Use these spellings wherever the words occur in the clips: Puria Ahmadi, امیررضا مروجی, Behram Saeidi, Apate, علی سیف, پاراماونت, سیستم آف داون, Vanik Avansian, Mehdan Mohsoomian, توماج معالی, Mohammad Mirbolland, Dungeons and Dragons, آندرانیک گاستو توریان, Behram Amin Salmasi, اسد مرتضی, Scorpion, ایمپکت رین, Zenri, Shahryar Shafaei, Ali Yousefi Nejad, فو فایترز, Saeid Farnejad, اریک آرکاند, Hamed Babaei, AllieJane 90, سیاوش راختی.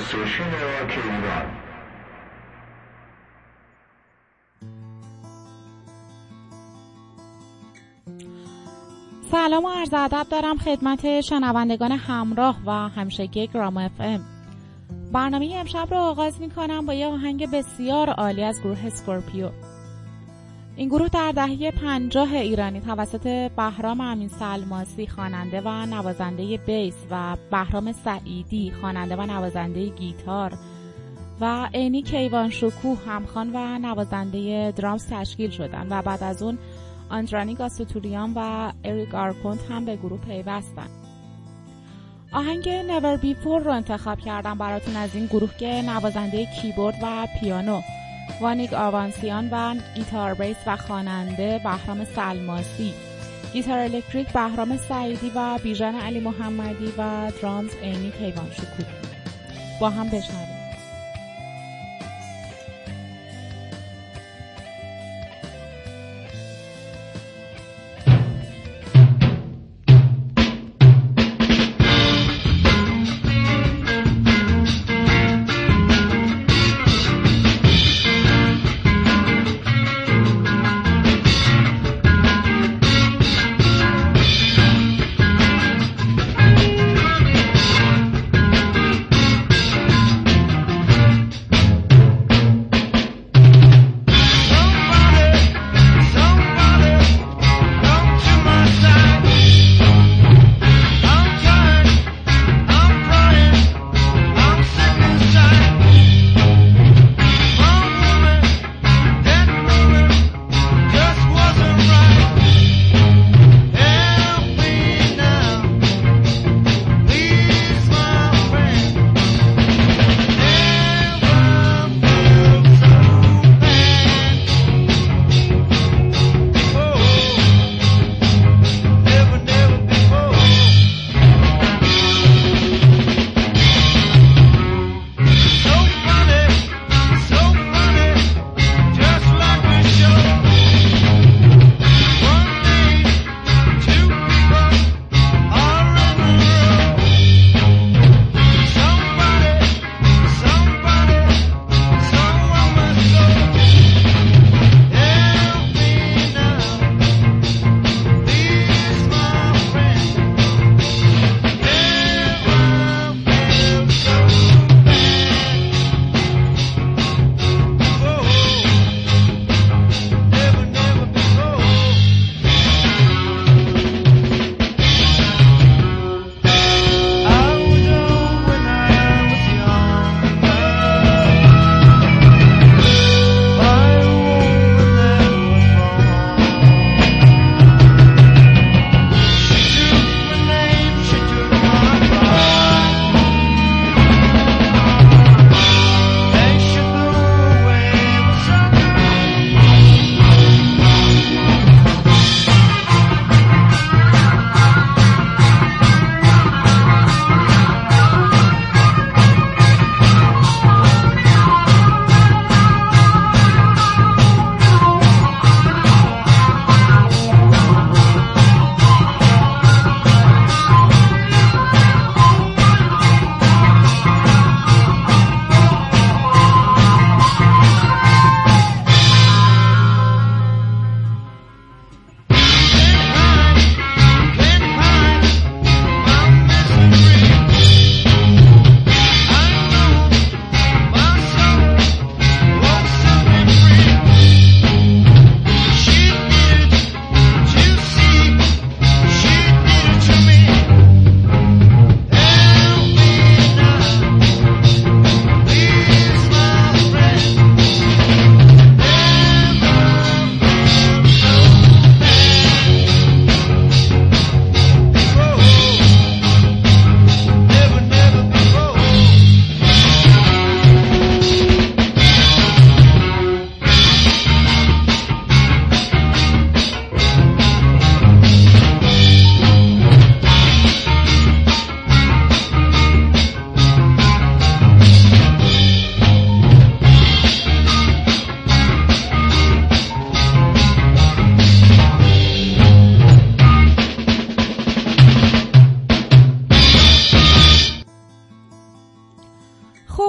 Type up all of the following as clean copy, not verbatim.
استیشن را کیوان. سلام و عرض ادب دارم خدمت شنوندگان همراه و همشگی گرام اف ام. برنامه امشب رو آغاز میکنم با یه آهنگ بسیار عالی از گروه اسکورپیو. این گروه در دهه 50 ایرانی توسط بهرام امین سلماسی خواننده و نوازنده بیس و بهرام سعیدی خواننده و نوازنده گیتار و اینی کیوان شکوه همخوان و نوازنده درامز تشکیل شدند و بعد از اون آندرانیک گاستو توریان و اریک آرکاند هم به گروه پیوستند. آهنگ Never Before رو انتخاب کردم براتون از این گروه که نوازنده کیبورد و پیانو وانیک آوانسیان و گیتار بیس و خواننده بهرام سلماسی، گیتار الکتریک بهرام سعیدی و بیژن علی محمدی و درامز اینی کیوان شکوه. با هم بشنویم.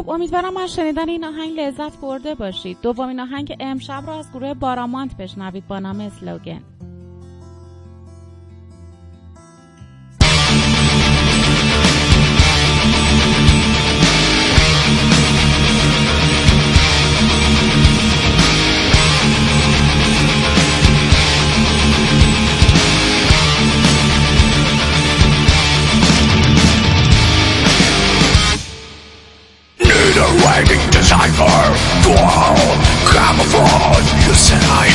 خب امیدوارم از شنیدن این آهنگ لذت برده باشید. دومین آهنگ امشب رو از گروه پاراماونت بشنوید با نام اسلوگن. Decipher, dual, camouflage. You said I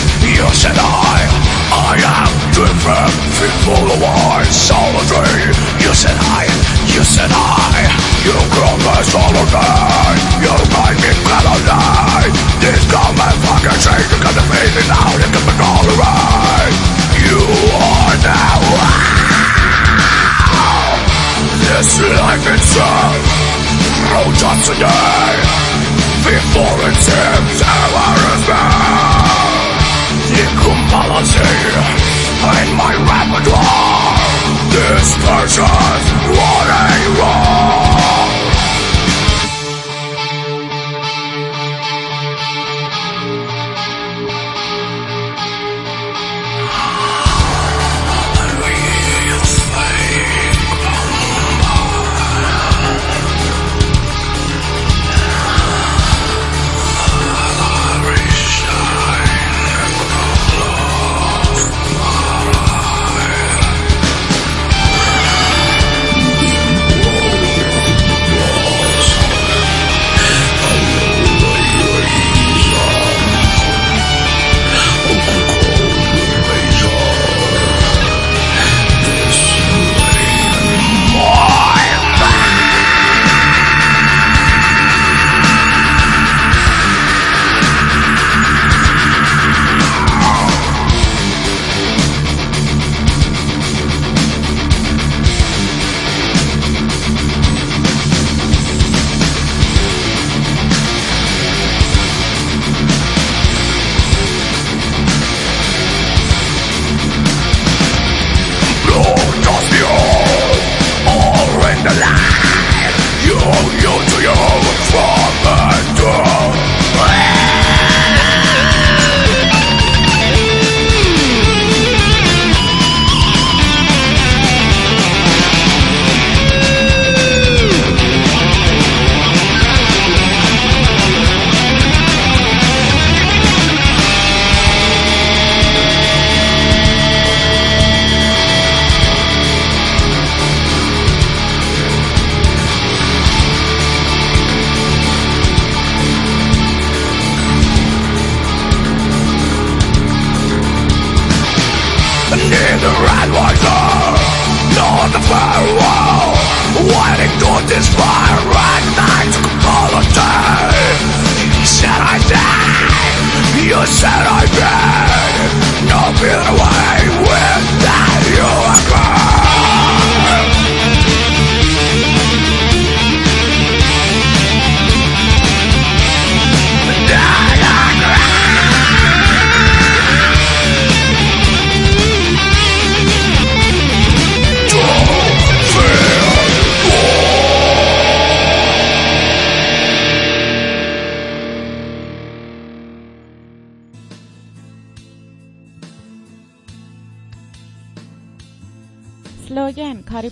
am different, fearful of our solitary. You said I, you grow my solitary. You might be colonized. This government fucking change, you got the feeling now, you can be tolerant. You are now, this life itself, oh just a day. Before it seems our respect Incumbalancy in my repertoire This person's what I wrong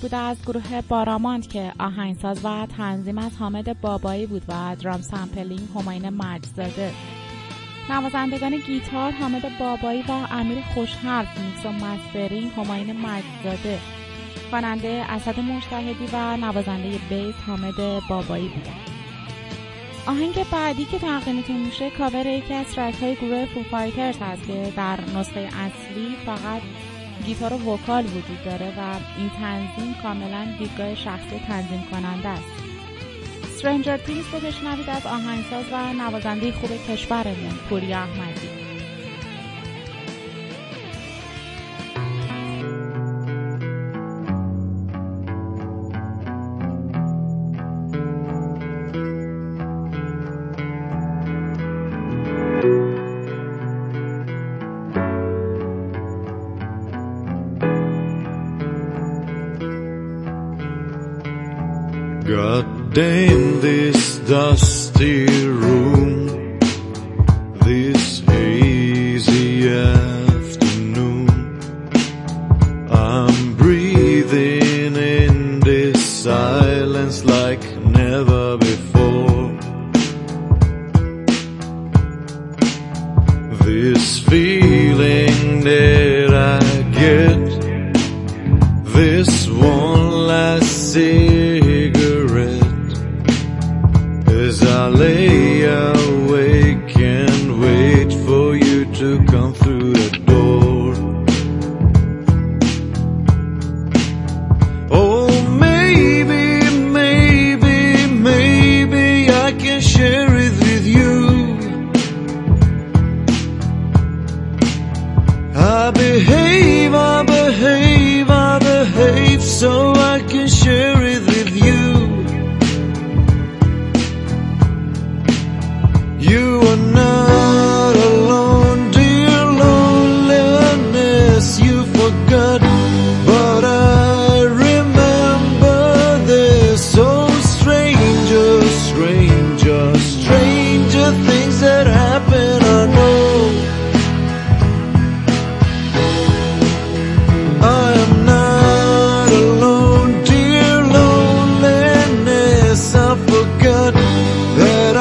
بوده از گروه پاراماونت که آهنگساز و تنظیم از حامد بابایی بود و درام سامپلینگ همایون مجزاده. نوازندگان گیتار حامد بابایی و امیر خوشحرف، میکس و مسترینگ همایون مجزاده. خواننده اسد مرتضی و نوازنده بیس حامد بابایی بود. آهنگ بعدی که تقدیمتون میشه کاور یکی از ترک‌های گروه فو فایترز هست که در نسخه اصلی فقط گیتار و وکال وجود داره و این تنظیم کاملا دیدگاه شخصی تنظیم کننده است. استرنجر تینگز رو بشنوید از آهنگساز و نوازنده خوب کشورمون پوریا احمدی. day in this dusty room, this hazy afternoon. I'm breathing in this silence like never before. This feeling that I get, this one last sip as I lay awake and wait for you to come through the door. Oh, maybe I can share it with you. I behave so I can share it with you. You are not alone, dear loneliness, you forgot, but I remember this. Oh, stranger things that happen, I know. I am not alone, dear loneliness, I forgot that I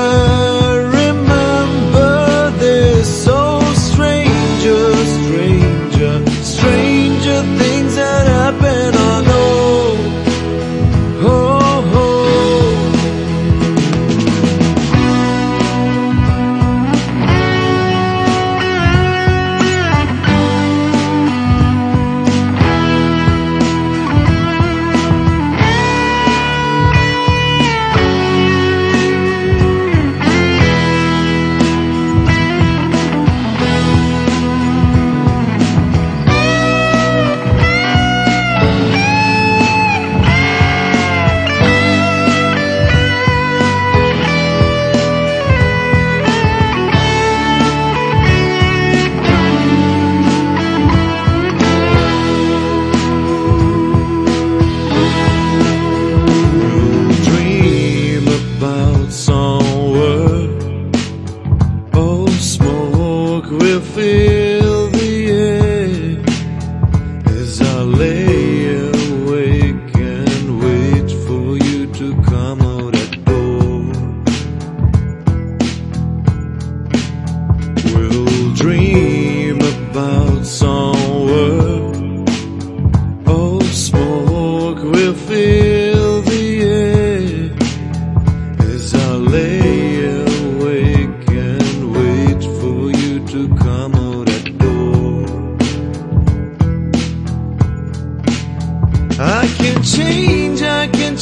can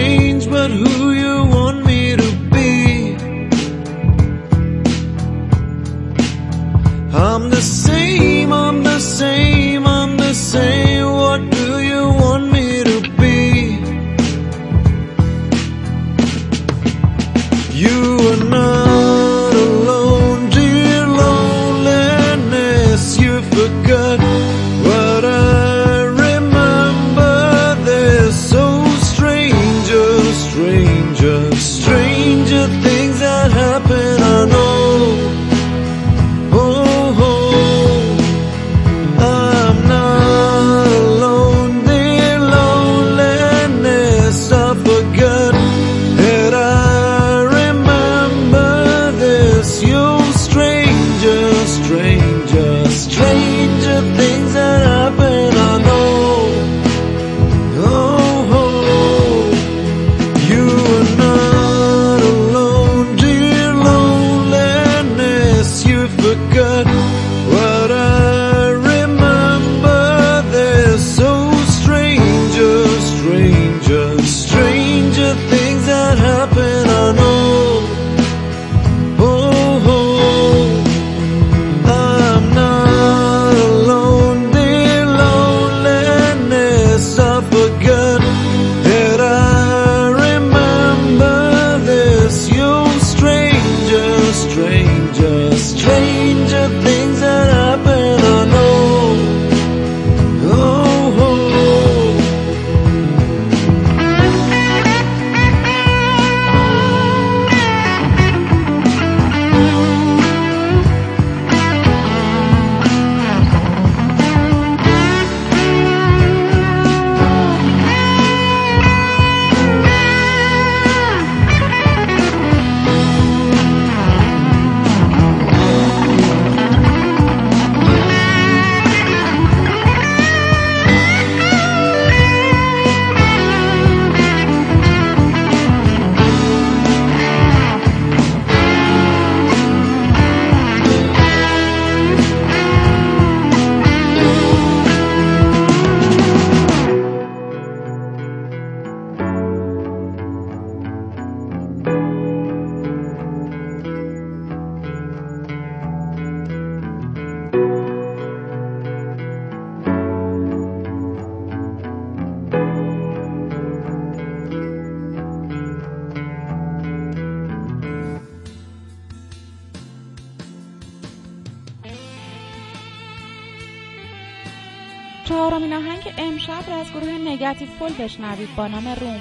change, but who you want me to be? I'm the same, what do you want me to be? You are not alone, dear loneliness, you forgot what I remember, so stranger. چهارمین آهنگ امشب را از گروه نگاتیو پول بشنوید با نام روم.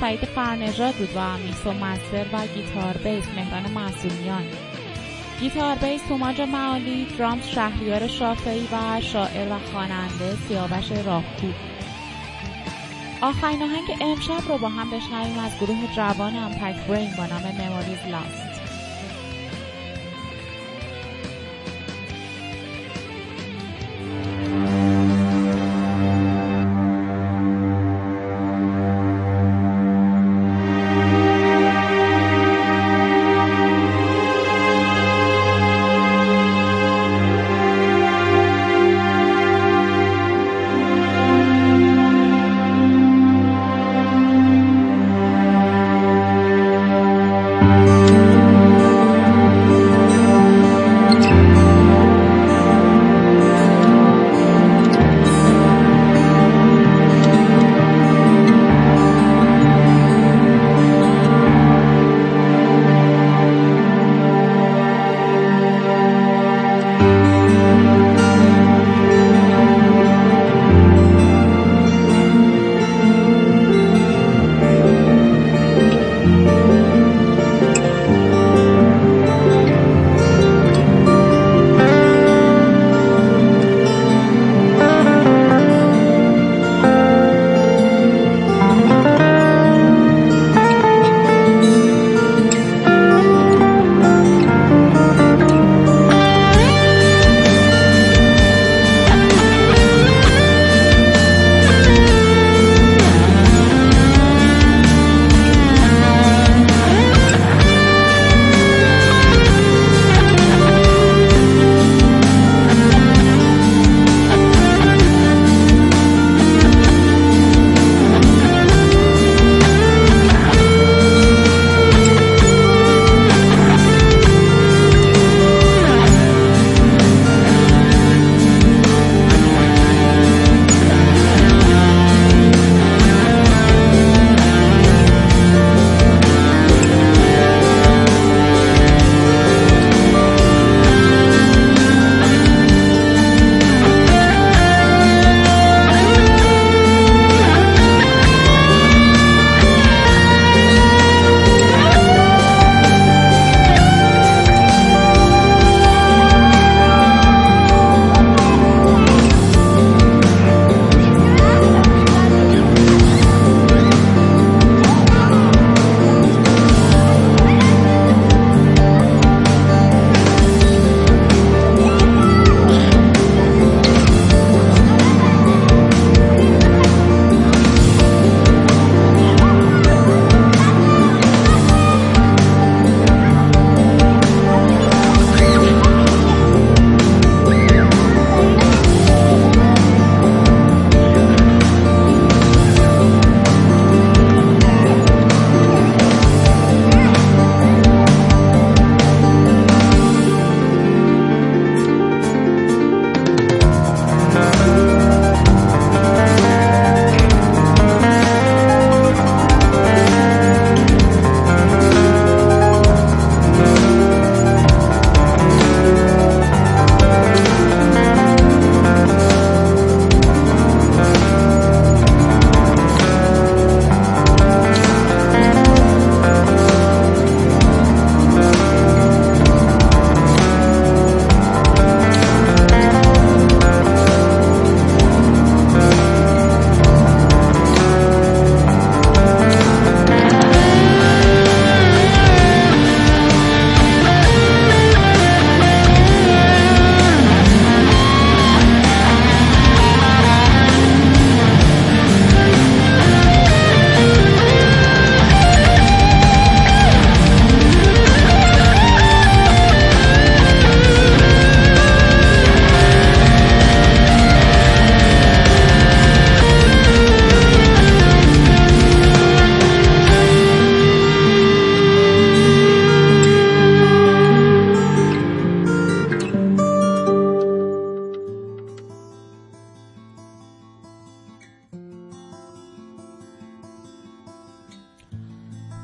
سعید فرنژاد بود و میکس و مستر و گیتار بیس مهدان محسومیان. گیتار بیس توماج معالی، درامز شهریار شافعی و شاعر و خواننده سیاوش راختی. آخرین آهنگ امشب رو با هم بشنویم از گروه جوان ایمپکت رین با نام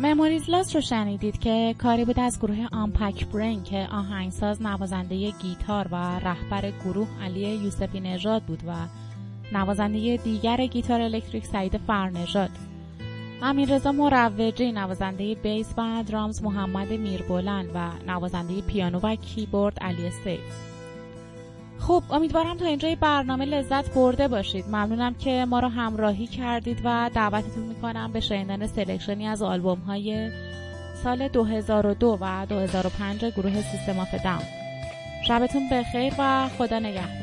مموریز لاست. رو شنیدید که کاری بود از گروه ایمپکت رین که آهنگساز، نوازنده گیتار و رهبر گروه علی یوسفی نژاد بود و نوازنده دیگر گیتار الکتریک سعید فرنژاد. امیررضا مروجی نوازنده بیس و درامز، محمد میربلند و نوازنده پیانو و کیبورد علی سیف. خب امیدوارم تا اینجای برنامه لذت برده باشید. ممنونم که ما رو همراهی کردید و دعوتتون میکنم به شنیدن سلکشنی از آلبوم های سال 2002 و 2005 گروه سیستم آف داون. شبتون بخیر و خدا نگهدار.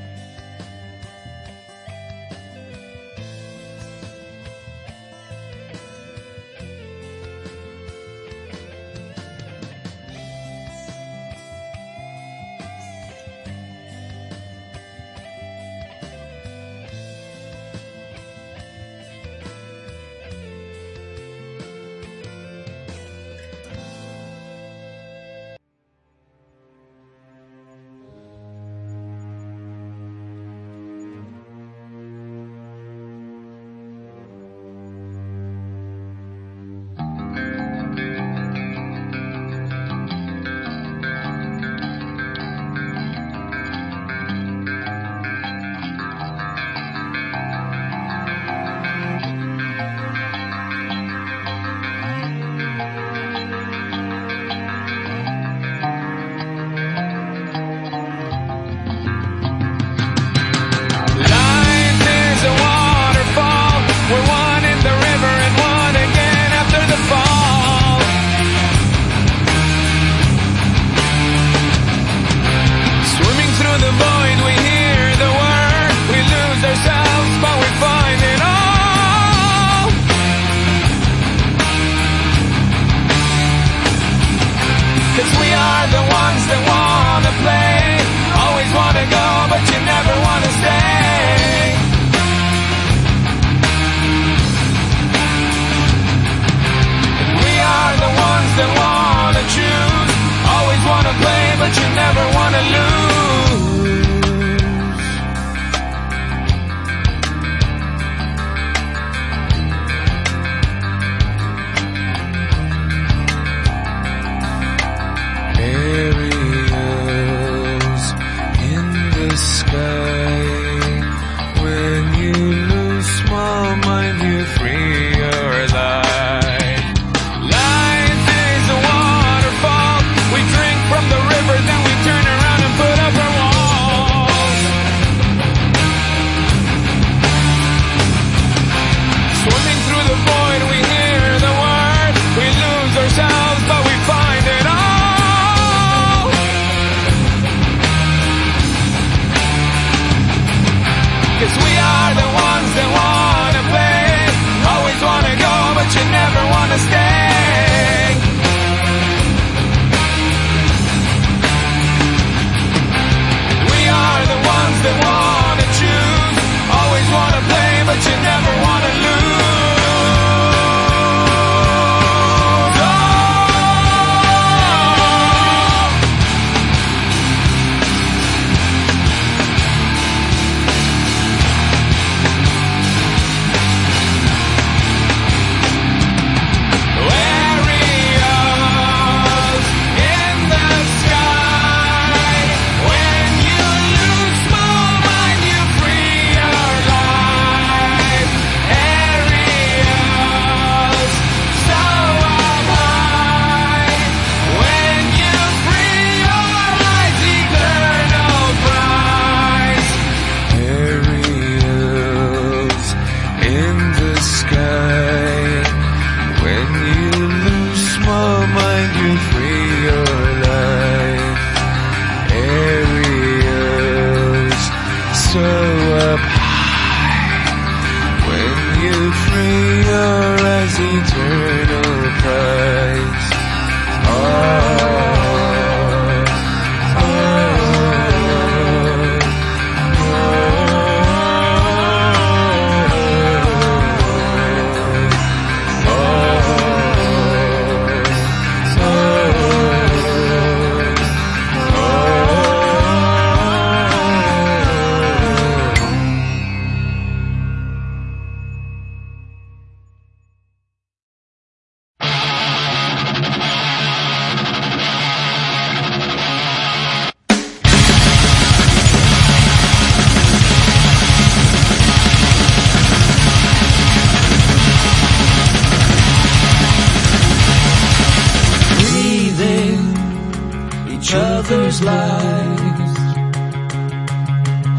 others' lives.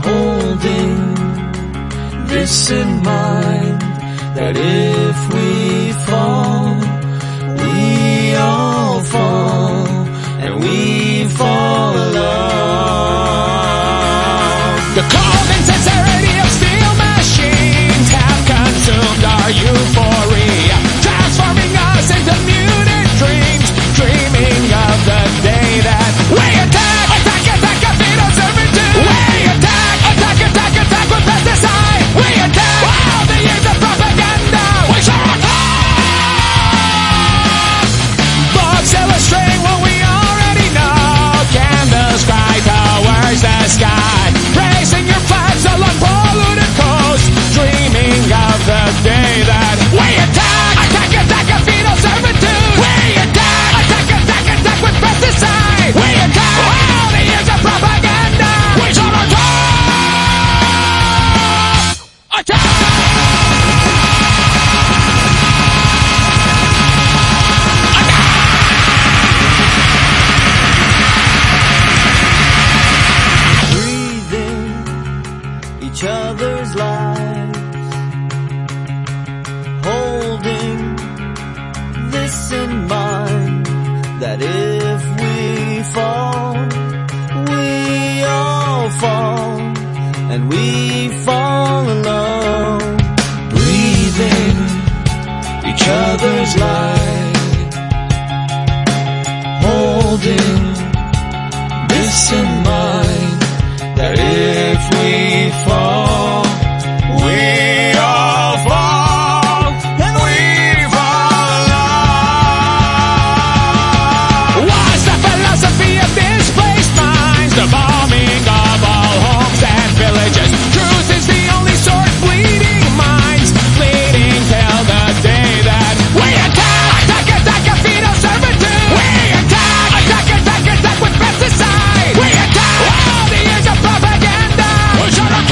Holding this in mind, that if we fall, we all fall, and we fall alone. The cold insincerity of steel machines have consumed our euphoria, transforming us into muted dreams, dreaming of the day that we attack, attack, attack, a feet of servitude. We attack, attack, attack, attack with pesticide. We attack all the years of propaganda. We shall attack. Books illustrate what we already know. Candles cry towards the sky, raising your flags along polluted coasts, dreaming of the day that we attack, attack, attack, a feet of servitude. We attack, attack, attack, attack with pesticide. We attack all the years of propaganda. We shall attack. Attack. We attack all the years of propaganda. We shall attack.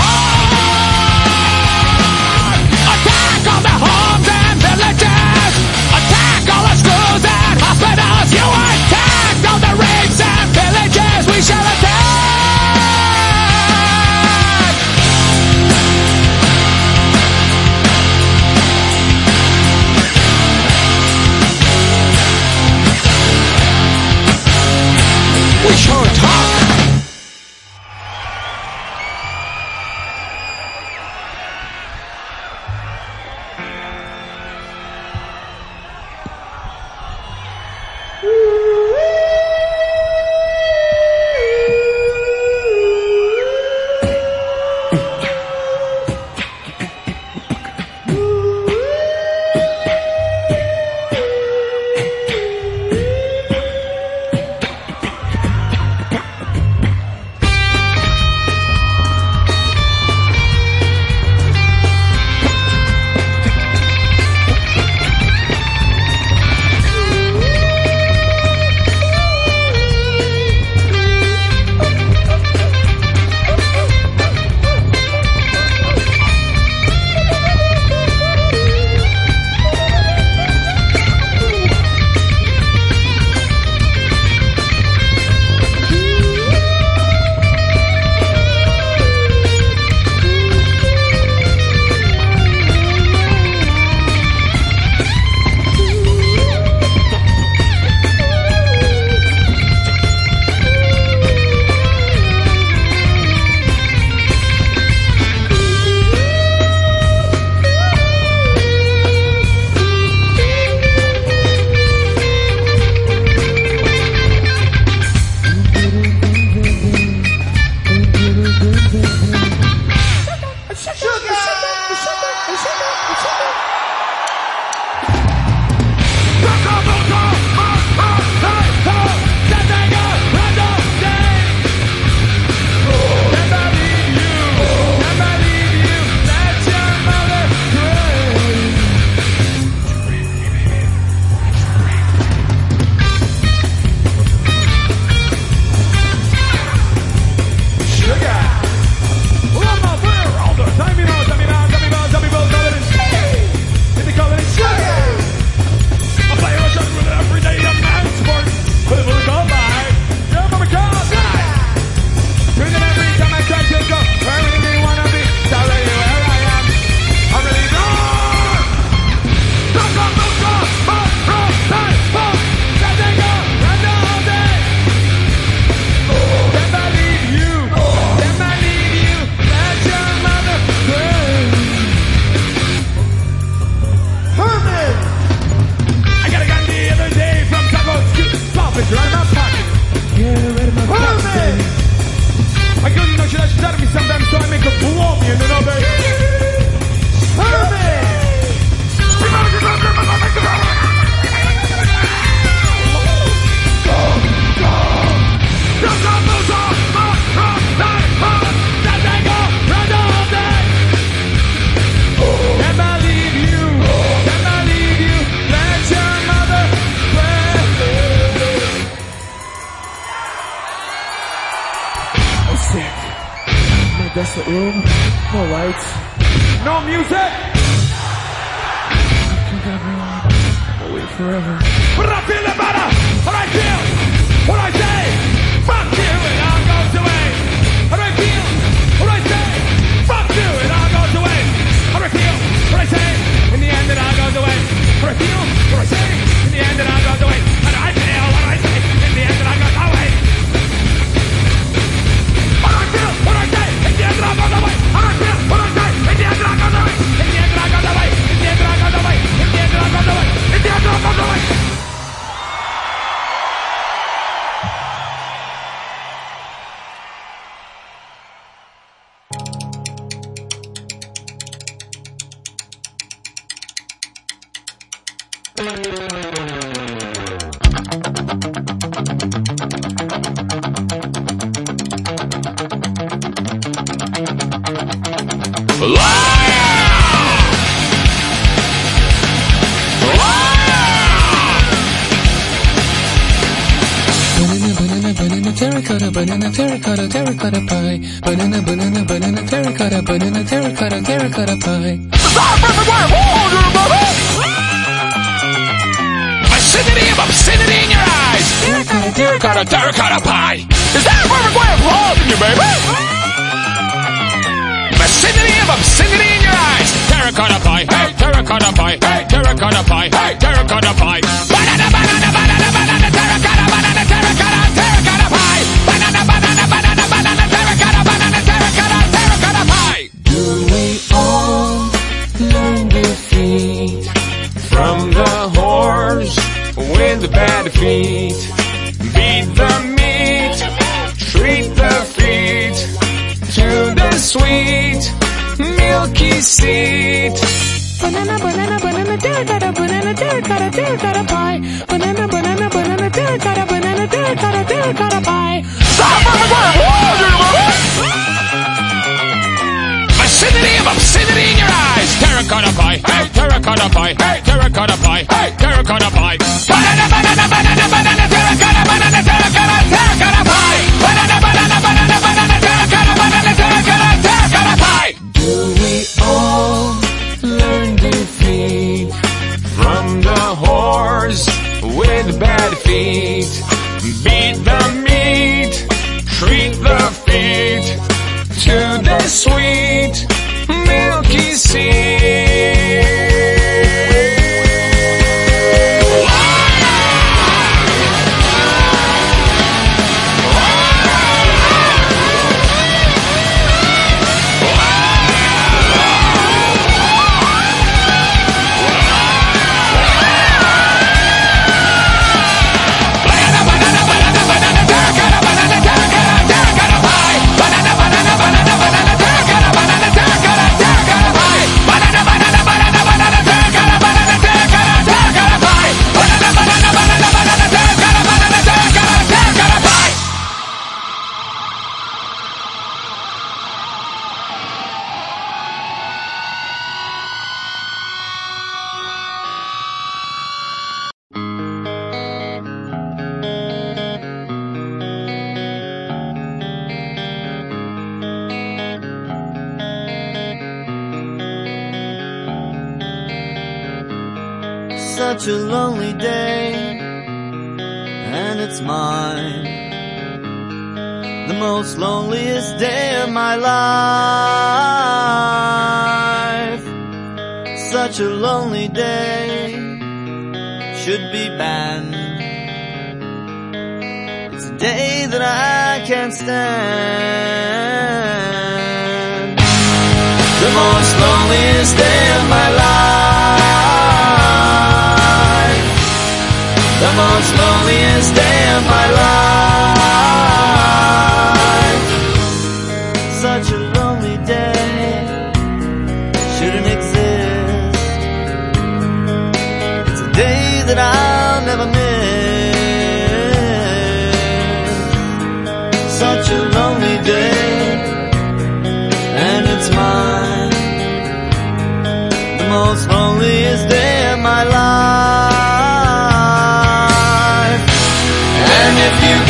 sick. In a desolate room, no lights, no music. I think everyone will wait forever. But I feel it better. What I feel, what I say. Fuck you and I'll go to waste. What I feel, what I say. Fuck you and I'll go to waste. What I feel, what I say. In the end it all goes away. What I feel, what I say. In the end it all goes away. And I feel what I say. In the end it all goes away. I got away. I feel what I say. In the end, I got away. In the end, I got away. In the end, I got away. In the end, I got away. In the end, I got away. Terracotta pie, banana, banana, banana, terracotta, banana, terracotta, terracotta pie. Obscenity of obscenity in your eyes. Terracotta, terracotta, terracotta pie. Is that a perfect way of holding you, baby? Obscenity of obscenity in your eyes. Terracotta pie, hey, terracotta pie, hey, terracotta pie, hey, terracotta pie. Banana, banana, banana, banana, terracotta, banana, terracotta, terracotta pie. Banana, banana, banana. The bad feet, beat the meat, treat the feet to the sweet milky seat. Banana, banana, banana, terracotta, banana, terracotta, terracotta pie. Banana, banana, banana, terracotta, banana, terracotta, terracotta pie. Stop! Obscenity of obscenity in your eyes. Terracotta pie, hey, terracotta pie, hey, terracotta pie, hey, terracotta pie. Banana, banana, banana, banana, terracotta, banana, terracotta, terracotta pie. Banana, banana, banana, banana, terracotta, banana, terracotta, terracotta pie. Do we all learn defeat from the whores with bad feet? Beat the meat, treat the feet to the sweet milky sea. Such a lonely day, and it's mine. The most loneliest day of my life. Such a lonely day should be banned. It's a day that I can't stand. The most loneliest day of my life. The most loneliest day of my life. Such a lonely day shouldn't exist. It's a day that I'll never miss. Such a lonely day, and it's mine. The most loneliest day of my life. If you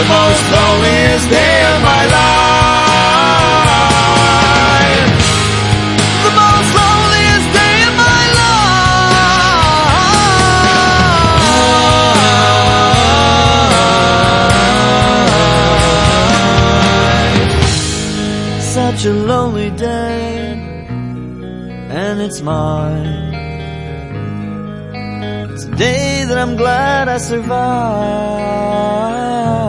the most loneliest day of my life. The most loneliest day of my life. Such a lonely day, and it's mine. It's a day that I'm glad I survived.